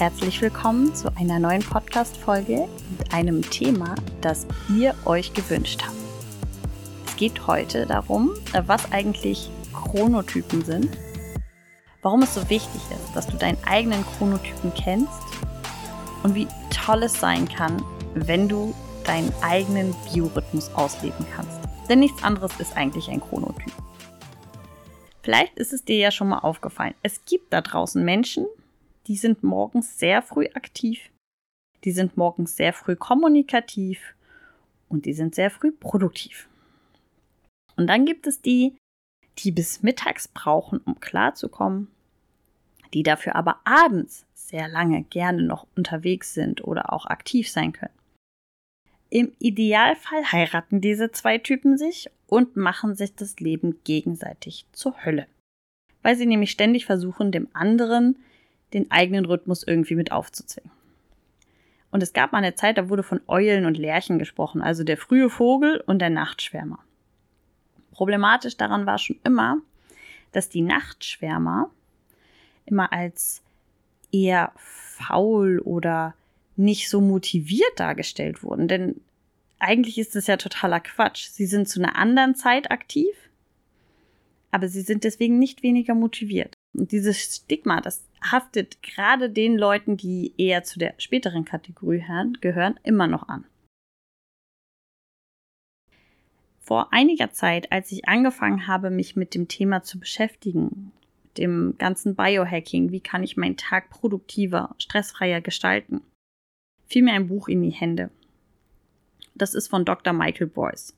Herzlich willkommen zu einer neuen Podcast-Folge mit einem Thema, das ihr euch gewünscht habt. Es geht heute darum, was eigentlich Chronotypen sind, warum es so wichtig ist, dass du deinen eigenen Chronotypen kennst und wie toll es sein kann, wenn du deinen eigenen Biorhythmus ausleben kannst. Denn nichts anderes ist eigentlich ein Chronotyp. Vielleicht ist es dir ja schon mal aufgefallen, es gibt da draußen Menschen, die sind morgens sehr früh aktiv, die sind morgens sehr früh kommunikativ und die sind sehr früh produktiv. Und dann gibt es die, die bis mittags brauchen, um klarzukommen, die dafür aber abends sehr lange gerne noch unterwegs sind oder auch aktiv sein können. Im Idealfall heiraten diese zwei Typen sich und machen sich das Leben gegenseitig zur Hölle, weil sie nämlich ständig versuchen, dem anderen den eigenen Rhythmus irgendwie mit aufzuzwingen. Und es gab mal eine Zeit, da wurde von Eulen und Lerchen gesprochen, also der frühe Vogel und der Nachtschwärmer. Problematisch daran war schon immer, dass die Nachtschwärmer immer als eher faul oder nicht so motiviert dargestellt wurden, denn eigentlich ist das ja totaler Quatsch. Sie sind zu einer anderen Zeit aktiv, aber sie sind deswegen nicht weniger motiviert. Und dieses Stigma, das haftet gerade den Leuten, die eher zu der späteren Kategorie gehören, immer noch an. Vor einiger Zeit, als ich angefangen habe, mich mit dem Thema zu beschäftigen, mit dem ganzen Biohacking, wie kann ich meinen Tag produktiver, stressfreier gestalten, fiel mir ein Buch in die Hände. Das ist von Dr. Michael Breus.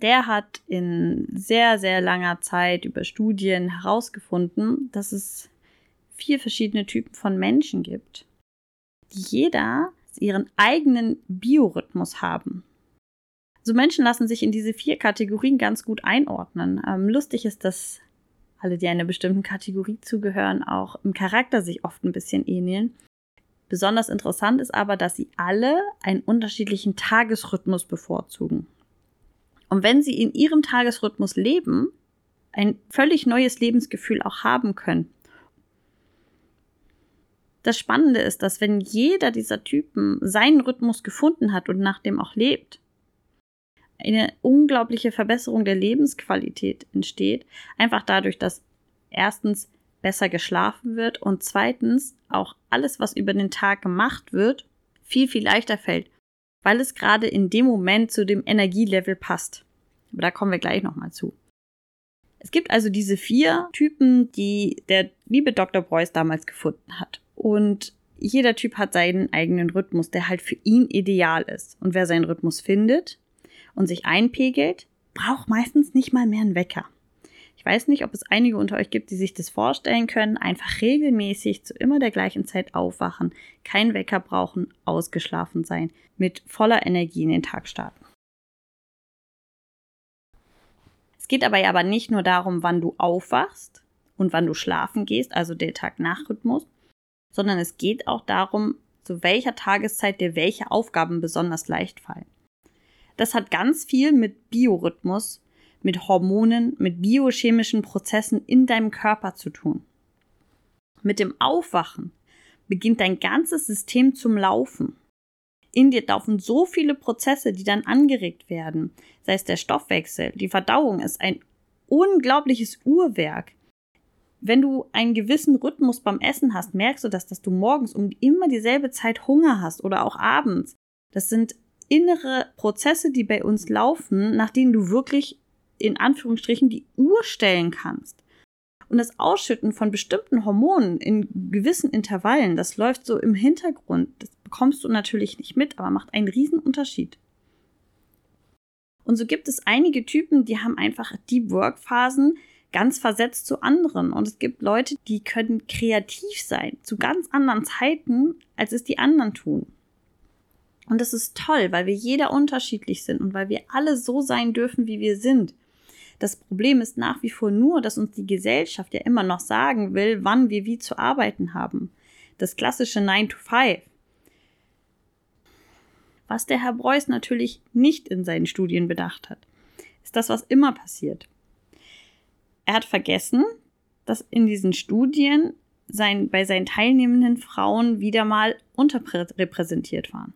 Der hat in sehr, sehr langer Zeit über Studien herausgefunden, dass es 4 verschiedene Typen von Menschen gibt, die jeder ihren eigenen Biorhythmus haben. So Menschen lassen sich in diese 4 Kategorien ganz gut einordnen. Lustig ist, dass alle, die einer bestimmten Kategorie zugehören, auch im Charakter sich oft ein bisschen ähneln. Besonders interessant ist aber, dass sie alle einen unterschiedlichen Tagesrhythmus bevorzugen. Und wenn sie in ihrem Tagesrhythmus leben, ein völlig neues Lebensgefühl auch haben können. Das Spannende ist, dass wenn jeder dieser Typen seinen Rhythmus gefunden hat und nach dem auch lebt, eine unglaubliche Verbesserung der Lebensqualität entsteht, einfach dadurch, dass erstens besser geschlafen wird und zweitens auch alles, was über den Tag gemacht wird, viel, viel leichter fällt, weil es gerade in dem Moment zu dem Energielevel passt. Aber da kommen wir gleich nochmal zu. Es gibt also diese 4 Typen, die der liebe Dr. Breus damals gefunden hat. Und jeder Typ hat seinen eigenen Rhythmus, der halt für ihn ideal ist. Und wer seinen Rhythmus findet und sich einpegelt, braucht meistens nicht mal mehr einen Wecker. Ich weiß nicht, ob es einige unter euch gibt, die sich das vorstellen können, einfach regelmäßig zu immer der gleichen Zeit aufwachen, keinen Wecker brauchen, ausgeschlafen sein, mit voller Energie in den Tag starten. Es geht dabei aber nicht nur darum, wann du aufwachst und wann du schlafen gehst, also der Tag-Nacht-Rhythmus, sondern es geht auch darum, zu welcher Tageszeit dir welche Aufgaben besonders leicht fallen. Das hat ganz viel mit Biorhythmus, mit Hormonen, mit biochemischen Prozessen in deinem Körper zu tun. Mit dem Aufwachen beginnt dein ganzes System zum Laufen. In dir laufen so viele Prozesse, die dann angeregt werden. Sei es der Stoffwechsel, die Verdauung ist ein unglaubliches Uhrwerk. Wenn du einen gewissen Rhythmus beim Essen hast, merkst du das, dass du morgens um immer dieselbe Zeit Hunger hast oder auch abends. Das sind innere Prozesse, die bei uns laufen, nach denen du wirklich in Anführungsstrichen die Uhr stellen kannst. Und das Ausschütten von bestimmten Hormonen in gewissen Intervallen, das läuft so im Hintergrund. Das bekommst du natürlich nicht mit, aber macht einen riesen Unterschied. Und so gibt es einige Typen, die haben einfach Deep Work Phasen ganz versetzt zu anderen. Und es gibt Leute, die können kreativ sein zu ganz anderen Zeiten, als es die anderen tun. Und das ist toll, weil wir jeder unterschiedlich sind und weil wir alle so sein dürfen, wie wir sind. Das Problem ist nach wie vor nur, dass uns die Gesellschaft ja immer noch sagen will, wann wir wie zu arbeiten haben. Das klassische 9 to 5. Was der Herr Breus natürlich nicht in seinen Studien bedacht hat, ist das, was immer passiert. Er hat vergessen, dass in diesen Studien bei seinen teilnehmenden Frauen wieder mal unterrepräsentiert waren.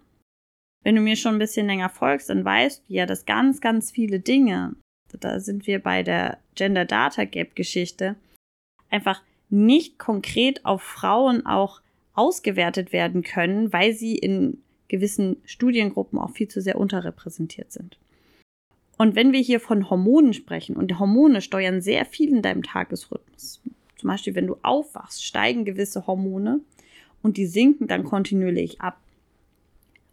Wenn du mir schon ein bisschen länger folgst, dann weißt du ja, dass ganz, ganz viele Dinge, da sind wir bei der Gender Data Gap Geschichte, einfach nicht konkret auf Frauen auch ausgewertet werden können, weil sie in gewissen Studiengruppen auch viel zu sehr unterrepräsentiert sind. Und wenn wir hier von Hormonen sprechen, und Hormone steuern sehr viel in deinem Tagesrhythmus, zum Beispiel wenn du aufwachst, steigen gewisse Hormone und die sinken dann kontinuierlich ab.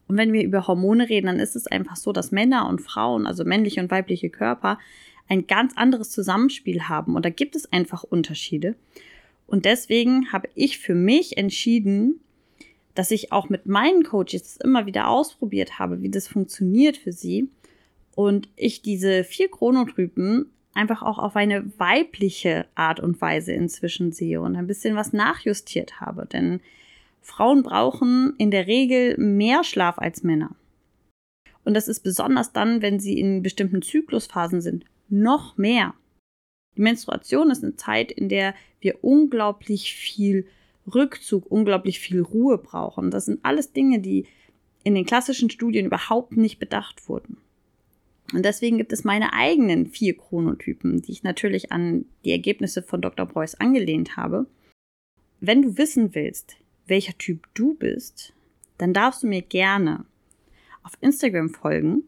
Und wenn wir über Hormone reden, dann ist es einfach so, dass Männer und Frauen, also männliche und weibliche Körper, ein ganz anderes Zusammenspiel haben. Und da gibt es einfach Unterschiede. Und deswegen habe ich für mich entschieden, dass ich auch mit meinen Coaches immer wieder ausprobiert habe, wie das funktioniert für sie. Und ich diese 4 Chronotypen einfach auch auf eine weibliche Art und Weise inzwischen sehe und ein bisschen was nachjustiert habe. Denn Frauen brauchen in der Regel mehr Schlaf als Männer. Und das ist besonders dann, wenn sie in bestimmten Zyklusphasen sind, noch mehr. Die Menstruation ist eine Zeit, in der wir unglaublich viel Rückzug, unglaublich viel Ruhe brauchen. Das sind alles Dinge, die in den klassischen Studien überhaupt nicht bedacht wurden. Und deswegen gibt es meine eigenen 4 Chronotypen, die ich natürlich an die Ergebnisse von Dr. Breus angelehnt habe. Wenn du wissen willst, welcher Typ du bist, dann darfst du mir gerne auf Instagram folgen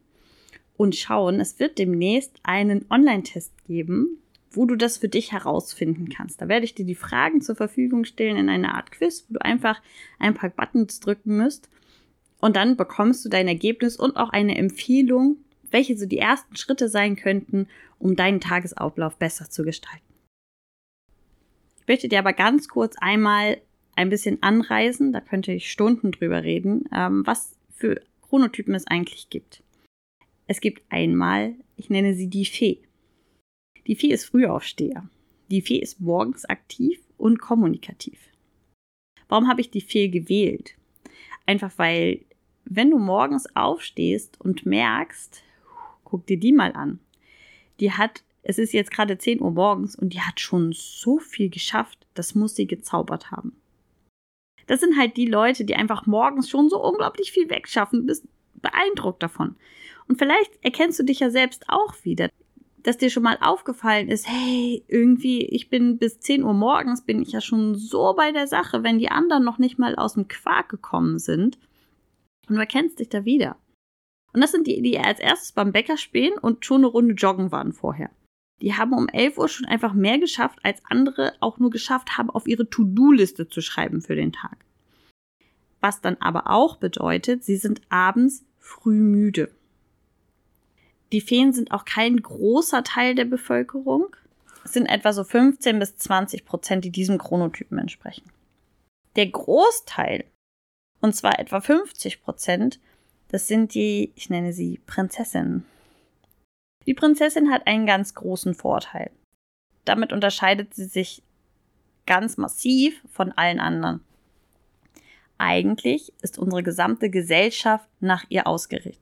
und schauen. Es wird demnächst einen Online-Test geben, wo du das für dich herausfinden kannst. Da werde ich dir die Fragen zur Verfügung stellen in einer Art Quiz, wo du einfach ein paar Buttons drücken musst und dann bekommst du dein Ergebnis und auch eine Empfehlung, welche so die ersten Schritte sein könnten, um deinen Tagesablauf besser zu gestalten. Ich möchte dir aber ganz kurz einmal ein bisschen anreißen, da könnte ich Stunden drüber reden, was für Chronotypen es eigentlich gibt. Es gibt einmal, ich nenne sie die Fee. Die Fee ist Frühaufsteher. Die Fee ist morgens aktiv und kommunikativ. Warum habe ich die Fee gewählt? Einfach weil, wenn du morgens aufstehst und merkst, guck dir die mal an. Es ist jetzt gerade 10 Uhr morgens und die hat schon so viel geschafft, das muss sie gezaubert haben. Das sind halt die Leute, die einfach morgens schon so unglaublich viel wegschaffen. Du bist beeindruckt davon. Und vielleicht erkennst du dich ja selbst auch wieder, dass dir schon mal aufgefallen ist, hey, irgendwie, ich bin bis 10 Uhr morgens, bin ich ja schon so bei der Sache, wenn die anderen noch nicht mal aus dem Quark gekommen sind. Und du erkennst dich da wieder. Und das sind die, die als erstes beim Bäcker stehen und schon eine Runde joggen waren vorher. Die haben um 11 Uhr schon einfach mehr geschafft, als andere auch nur geschafft haben, auf ihre To-Do-Liste zu schreiben für den Tag. Was dann aber auch bedeutet, sie sind abends früh müde. Die Feen sind auch kein großer Teil der Bevölkerung. Es sind etwa so 15-20%, die diesem Chronotypen entsprechen. Der Großteil, und zwar etwa 50%, das sind die, ich nenne sie Prinzessinnen. Die Prinzessin hat einen ganz großen Vorteil. Damit unterscheidet sie sich ganz massiv von allen anderen. Eigentlich ist unsere gesamte Gesellschaft nach ihr ausgerichtet.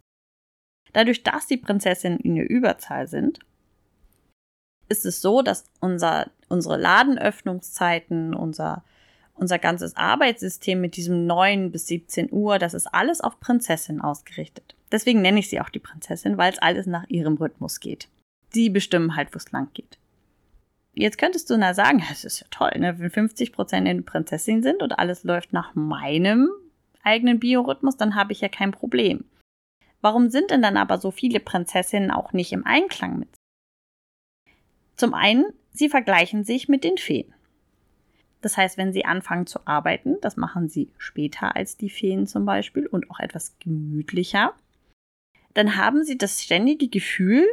Dadurch, dass die Prinzessinnen in der Überzahl sind, ist es so, dass unsere Ladenöffnungszeiten, unser ganzes Arbeitssystem mit diesem 9 bis 17 Uhr, das ist alles auf Prinzessinnen ausgerichtet. Deswegen nenne ich sie auch die Prinzessin, weil es alles nach ihrem Rhythmus geht. Sie bestimmen halt, wo es lang geht. Jetzt könntest du na sagen, es ist ja toll, ne? Wenn 50% eine Prinzessin sind und alles läuft nach meinem eigenen Biorhythmus, dann habe ich ja kein Problem. Warum sind denn dann aber so viele Prinzessinnen auch nicht im Einklang mit? Zum einen, sie vergleichen sich mit den Feen. Das heißt, wenn sie anfangen zu arbeiten, das machen sie später als die Feen zum Beispiel und auch etwas gemütlicher, dann haben sie das ständige Gefühl,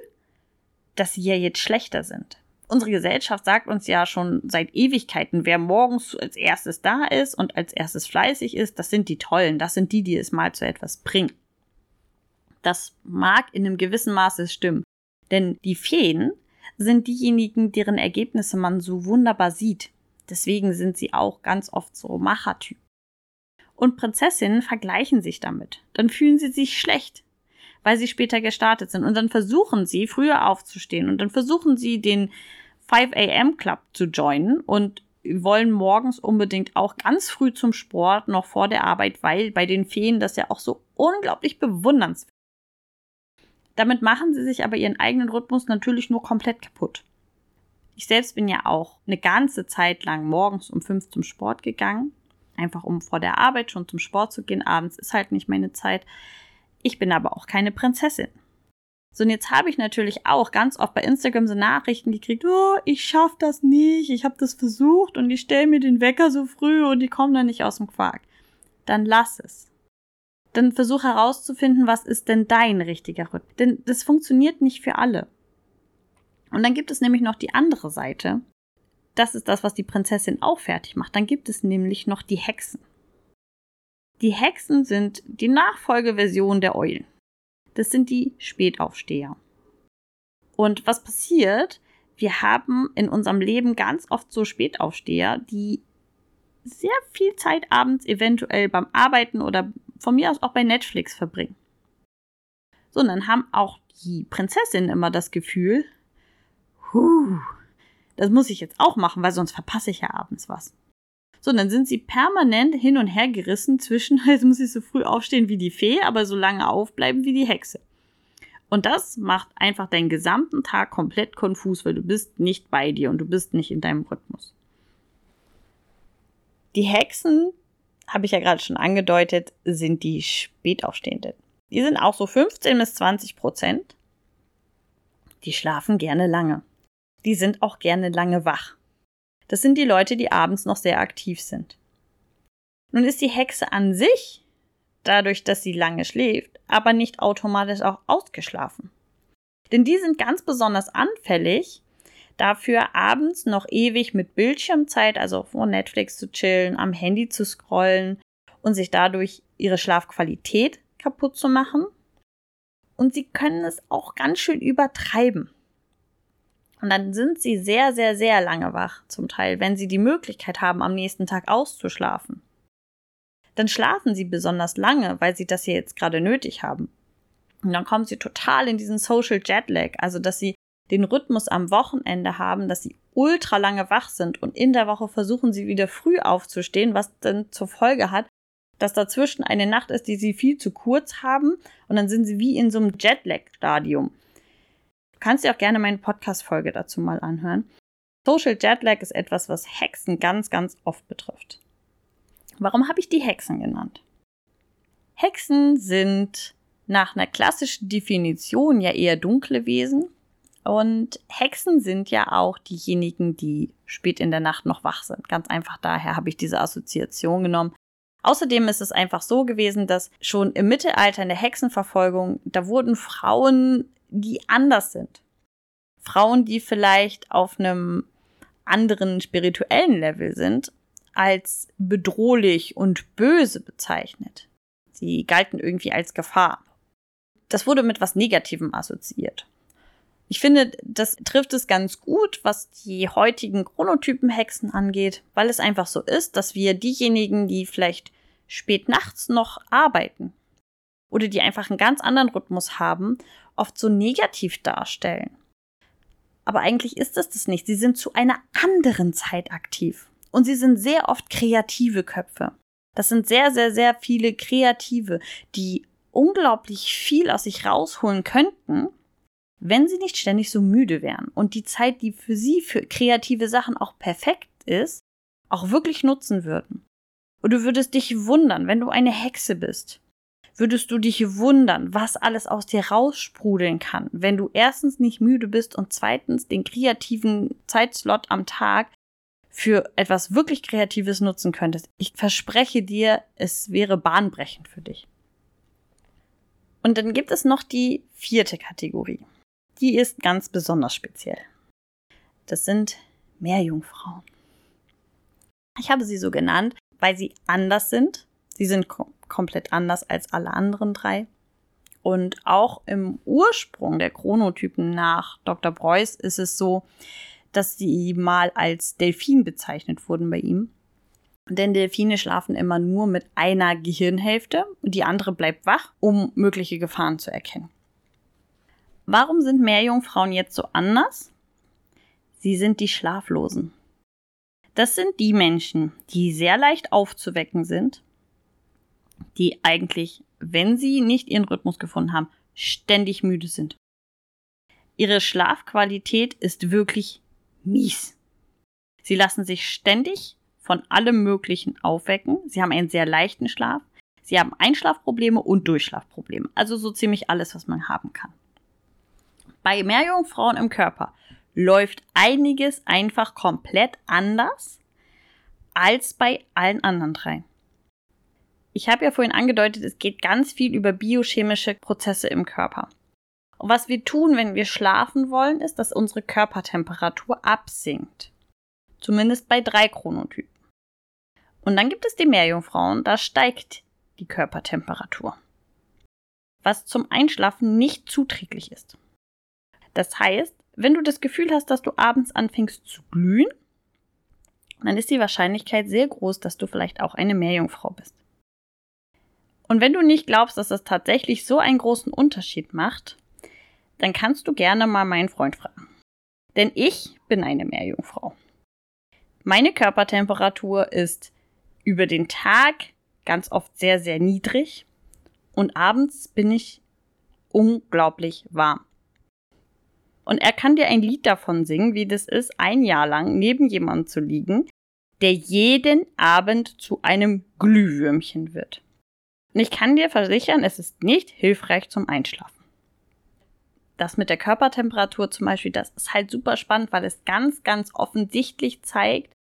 dass sie ja jetzt schlechter sind. Unsere Gesellschaft sagt uns ja schon seit Ewigkeiten, wer morgens als erstes da ist und als erstes fleißig ist, das sind die Tollen, das sind die, die es mal zu etwas bringen. Das mag in einem gewissen Maße stimmen, denn die Feen sind diejenigen, deren Ergebnisse man so wunderbar sieht. Deswegen sind sie auch ganz oft so Machertypen. Und Prinzessinnen vergleichen sich damit. Dann fühlen sie sich schlecht, weil sie später gestartet sind. Und dann versuchen sie, früher aufzustehen. Und dann versuchen sie, den 5 a.m. Club zu joinen und wollen morgens unbedingt auch ganz früh zum Sport, noch vor der Arbeit, weil bei den Feen das ja auch so unglaublich bewundernswert ist. Damit machen sie sich aber ihren eigenen Rhythmus natürlich nur komplett kaputt. Ich selbst bin ja auch eine ganze Zeit lang morgens um 5 zum Sport gegangen, einfach um vor der Arbeit schon zum Sport zu gehen. Abends ist halt nicht meine Zeit. Ich bin aber auch keine Prinzessin. So, und jetzt habe ich natürlich auch ganz oft bei Instagram so Nachrichten gekriegt, oh, ich schaffe das nicht, ich habe das versucht und ich stelle mir den Wecker so früh und ich komme dann nicht aus dem Quark. Dann lass es. Dann versuch herauszufinden, was ist denn dein richtiger Rhythmus. Denn das funktioniert nicht für alle. Und dann gibt es nämlich noch die andere Seite. Das ist das, was die Prinzessin auch fertig macht. Dann gibt es nämlich noch die Hexen. Die Hexen sind die Nachfolgeversion der Eulen. Das sind die Spätaufsteher. Und was passiert? Wir haben in unserem Leben ganz oft so Spätaufsteher, die sehr viel Zeit abends eventuell beim Arbeiten oder von mir aus auch bei Netflix verbringen. So, und dann haben auch die Prinzessinnen immer das Gefühl, das muss ich jetzt auch machen, weil sonst verpasse ich ja abends was. So, und dann sind sie permanent hin und her gerissen zwischen, jetzt muss ich so früh aufstehen wie die Fee, aber so lange aufbleiben wie die Hexe. Und das macht einfach deinen gesamten Tag komplett konfus, weil du bist nicht bei dir und du bist nicht in deinem Rhythmus. Die Hexen, habe ich ja gerade schon angedeutet, sind die Spätaufstehenden. Die sind auch so 15-20%. Die schlafen gerne lange. Die sind auch gerne lange wach. Das sind die Leute, die abends noch sehr aktiv sind. Nun ist die Hexe an sich, dadurch, dass sie lange schläft, aber nicht automatisch auch ausgeschlafen. Denn die sind ganz besonders anfällig dafür, abends noch ewig mit Bildschirmzeit, also vor Netflix zu chillen, am Handy zu scrollen und sich dadurch ihre Schlafqualität kaputt zu machen. Und sie können es auch ganz schön übertreiben. Und dann sind sie sehr, sehr, sehr lange wach zum Teil, wenn sie die Möglichkeit haben, am nächsten Tag auszuschlafen. Dann schlafen sie besonders lange, weil sie das hier jetzt gerade nötig haben. Und dann kommen sie total in diesen Social Jetlag, also dass sie den Rhythmus am Wochenende haben, dass sie ultra lange wach sind und in der Woche versuchen sie wieder früh aufzustehen, was dann zur Folge hat, dass dazwischen eine Nacht ist, die sie viel zu kurz haben und dann sind sie wie in so einem Jetlag-Stadium. Kannst dir auch gerne meine Podcast-Folge dazu mal anhören. Social Jetlag ist etwas, was Hexen ganz, ganz oft betrifft. Warum habe ich die Hexen genannt? Hexen sind nach einer klassischen Definition ja eher dunkle Wesen. Und Hexen sind ja auch diejenigen, die spät in der Nacht noch wach sind. Ganz einfach daher habe ich diese Assoziation genommen. Außerdem ist es einfach so gewesen, dass schon im Mittelalter in der Hexenverfolgung, da wurden Frauen, die anders sind. Frauen, die vielleicht auf einem anderen spirituellen Level sind, als bedrohlich und böse bezeichnet. Sie galten irgendwie als Gefahr. Das wurde mit was Negativem assoziiert. Ich finde, das trifft es ganz gut, was die heutigen Chronotypen-Hexen angeht, weil es einfach so ist, dass wir diejenigen, die vielleicht spät nachts noch arbeiten oder die einfach einen ganz anderen Rhythmus haben, oft so negativ darstellen. Aber eigentlich ist es das nicht. Sie sind zu einer anderen Zeit aktiv. Und sie sind sehr oft kreative Köpfe. Das sind sehr, sehr, sehr viele Kreative, die unglaublich viel aus sich rausholen könnten, wenn sie nicht ständig so müde wären. Und die Zeit, die für sie für kreative Sachen auch perfekt ist, auch wirklich nutzen würden. Und du würdest dich wundern, wenn du eine Hexe bist. Würdest du dich wundern, was alles aus dir raussprudeln kann, wenn du erstens nicht müde bist und zweitens den kreativen Zeitslot am Tag für etwas wirklich Kreatives nutzen könntest. Ich verspreche dir, es wäre bahnbrechend für dich. Und dann gibt es noch die 4. Kategorie. Die ist ganz besonders speziell. Das sind Meerjungfrauen. Ich habe sie so genannt, weil sie anders sind. Sie sind komplett anders als alle anderen 3. Und auch im Ursprung der Chronotypen nach Dr. Breus ist es so, dass sie mal als Delfin bezeichnet wurden bei ihm. Denn Delfine schlafen immer nur mit einer Gehirnhälfte und die andere bleibt wach, um mögliche Gefahren zu erkennen. Warum sind Meerjungfrauen jetzt so anders? Sie sind die Schlaflosen. Das sind die Menschen, die sehr leicht aufzuwecken sind, die eigentlich, wenn sie nicht ihren Rhythmus gefunden haben, ständig müde sind. Ihre Schlafqualität ist wirklich mies. Sie lassen sich ständig von allem Möglichen aufwecken. Sie haben einen sehr leichten Schlaf. Sie haben Einschlafprobleme und Durchschlafprobleme. Also so ziemlich alles, was man haben kann. Bei Meerjungfrauen im Körper läuft einiges einfach komplett anders als bei allen anderen dreien. Ich habe ja vorhin angedeutet, es geht ganz viel über biochemische Prozesse im Körper. Und was wir tun, wenn wir schlafen wollen, ist, dass unsere Körpertemperatur absinkt. Zumindest bei 3 Chronotypen. Und dann gibt es die Meerjungfrauen, da steigt die Körpertemperatur. Was zum Einschlafen nicht zuträglich ist. Das heißt, wenn du das Gefühl hast, dass du abends anfängst zu glühen, dann ist die Wahrscheinlichkeit sehr groß, dass du vielleicht auch eine Meerjungfrau bist. Und wenn du nicht glaubst, dass das tatsächlich so einen großen Unterschied macht, dann kannst du gerne mal meinen Freund fragen. Denn ich bin eine Meerjungfrau. Meine Körpertemperatur ist über den Tag ganz oft sehr, sehr niedrig und abends bin ich unglaublich warm. Und er kann dir ein Lied davon singen, wie das ist, ein Jahr lang neben jemandem zu liegen, der jeden Abend zu einem Glühwürmchen wird. Und ich kann dir versichern, es ist nicht hilfreich zum Einschlafen. Das mit der Körpertemperatur zum Beispiel, das ist halt super spannend, weil es ganz, ganz offensichtlich zeigt,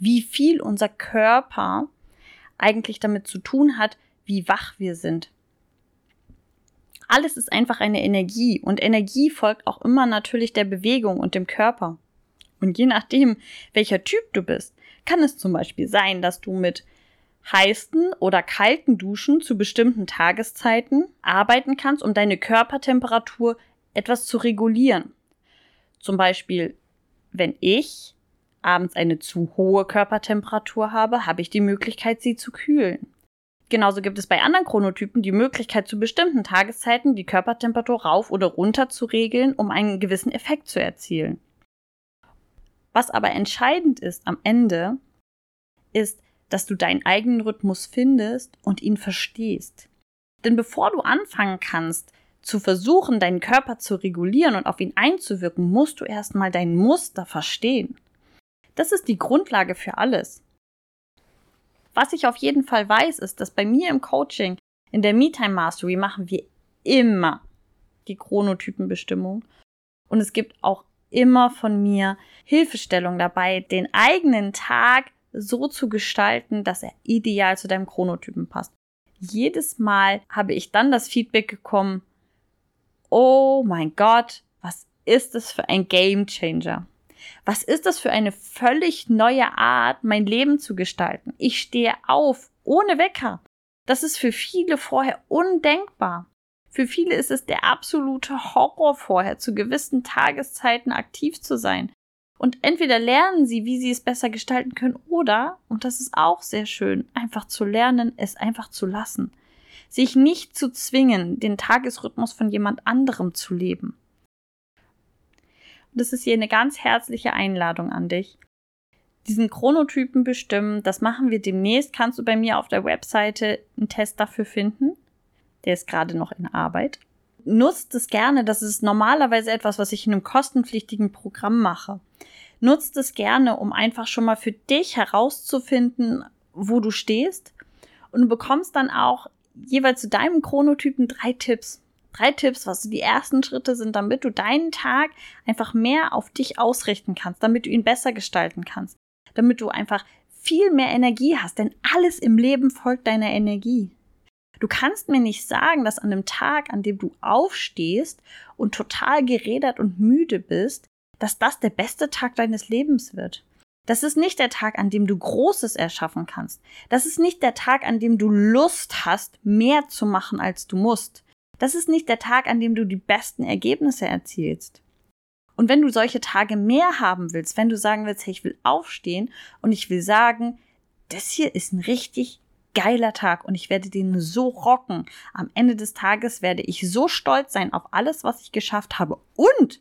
wie viel unser Körper eigentlich damit zu tun hat, wie wach wir sind. Alles ist einfach eine Energie und Energie folgt auch immer natürlich der Bewegung und dem Körper. Und je nachdem, welcher Typ du bist, kann es zum Beispiel sein, dass du mit heißen oder kalten Duschen zu bestimmten Tageszeiten arbeiten kannst, um deine Körpertemperatur etwas zu regulieren. Zum Beispiel, wenn ich abends eine zu hohe Körpertemperatur habe, habe ich die Möglichkeit, sie zu kühlen. Genauso gibt es bei anderen Chronotypen die Möglichkeit, zu bestimmten Tageszeiten die Körpertemperatur rauf oder runter zu regeln, um einen gewissen Effekt zu erzielen. Was aber entscheidend ist am Ende, ist, dass du deinen eigenen Rhythmus findest und ihn verstehst. Denn bevor du anfangen kannst, zu versuchen, deinen Körper zu regulieren und auf ihn einzuwirken, musst du erstmal dein Muster verstehen. Das ist die Grundlage für alles. Was ich auf jeden Fall weiß, ist, dass bei mir im Coaching, in der MeTime Mastery, machen wir immer die Chronotypenbestimmung. Und es gibt auch immer von mir Hilfestellung dabei, den eigenen Tag so zu gestalten, dass er ideal zu deinem Chronotypen passt. Jedes Mal habe ich dann das Feedback bekommen, oh mein Gott, was ist das für ein Game Changer? Was ist das für eine völlig neue Art, mein Leben zu gestalten? Ich stehe auf, ohne Wecker. Das ist für viele vorher undenkbar. Für viele ist es der absolute Horror vorher, zu gewissen Tageszeiten aktiv zu sein. Und entweder lernen sie, wie sie es besser gestalten können, oder, und das ist auch sehr schön, einfach zu lernen, es einfach zu lassen. Sich nicht zu zwingen, den Tagesrhythmus von jemand anderem zu leben. Das ist hier eine ganz herzliche Einladung an dich. Diesen Chronotypen bestimmen, das machen wir demnächst. Kannst du bei mir auf der Webseite einen Test dafür finden. Der ist gerade noch in Arbeit. Nutzt es gerne. Das ist normalerweise etwas, was ich in einem kostenpflichtigen Programm mache. Nutzt es gerne, um einfach schon mal für dich herauszufinden, wo du stehst. Und du bekommst dann auch jeweils zu deinem Chronotypen 3 Tipps. 3 Tipps, was die ersten Schritte sind, damit du deinen Tag einfach mehr auf dich ausrichten kannst, damit du ihn besser gestalten kannst, damit du einfach viel mehr Energie hast, denn alles im Leben folgt deiner Energie. Du kannst mir nicht sagen, dass an dem Tag, an dem du aufstehst und total gerädert und müde bist, dass das der beste Tag deines Lebens wird. Das ist nicht der Tag, an dem du Großes erschaffen kannst. Das ist nicht der Tag, an dem du Lust hast, mehr zu machen, als du musst. Das ist nicht der Tag, an dem du die besten Ergebnisse erzielst. Und wenn du solche Tage mehr haben willst, wenn du sagen willst, hey, ich will aufstehen und ich will sagen, das hier ist ein richtig geiler Tag und ich werde den so rocken. Am Ende des Tages werde ich so stolz sein auf alles, was ich geschafft habe. Und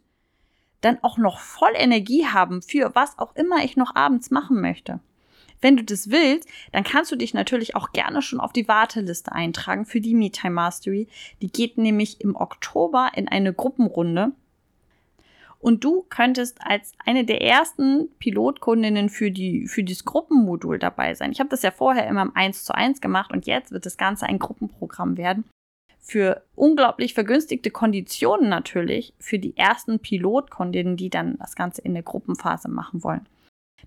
dann auch noch voll Energie haben für was auch immer ich noch abends machen möchte. Wenn du das willst, dann kannst du dich natürlich auch gerne schon auf die Warteliste eintragen für die MeTime Mastery. Die geht nämlich im Oktober in eine Gruppenrunde. Und du könntest als eine der ersten Pilotkundinnen für dieses Gruppenmodul dabei sein. Ich habe das ja vorher immer im 1:1 gemacht und jetzt wird das Ganze ein Gruppenprogramm werden. Für unglaublich vergünstigte Konditionen natürlich, für die ersten Pilotkundinnen, die dann das Ganze in der Gruppenphase machen wollen.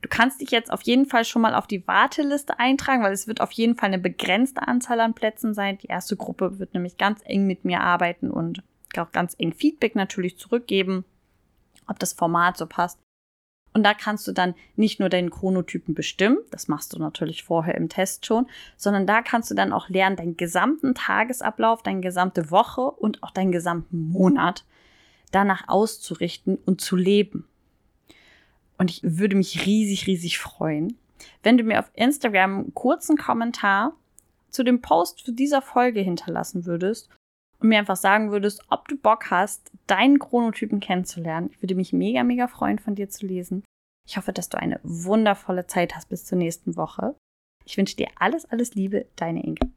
Du kannst dich jetzt auf jeden Fall schon mal auf die Warteliste eintragen, weil es wird auf jeden Fall eine begrenzte Anzahl an Plätzen sein. Die erste Gruppe wird nämlich ganz eng mit mir arbeiten und auch ganz eng Feedback natürlich zurückgeben, ob das Format so passt. Und da kannst du dann nicht nur deinen Chronotypen bestimmen, das machst du natürlich vorher im Test schon, sondern da kannst du dann auch lernen, deinen gesamten Tagesablauf, deine gesamte Woche und auch deinen gesamten Monat danach auszurichten und zu leben. Und ich würde mich riesig, riesig freuen, wenn du mir auf Instagram einen kurzen Kommentar zu dem Post zu dieser Folge hinterlassen würdest und mir einfach sagen würdest, ob du Bock hast, deinen Chronotypen kennenzulernen. Ich würde mich mega, mega freuen, von dir zu lesen. Ich hoffe, dass du eine wundervolle Zeit hast bis zur nächsten Woche. Ich wünsche dir alles, alles Liebe, deine Inge.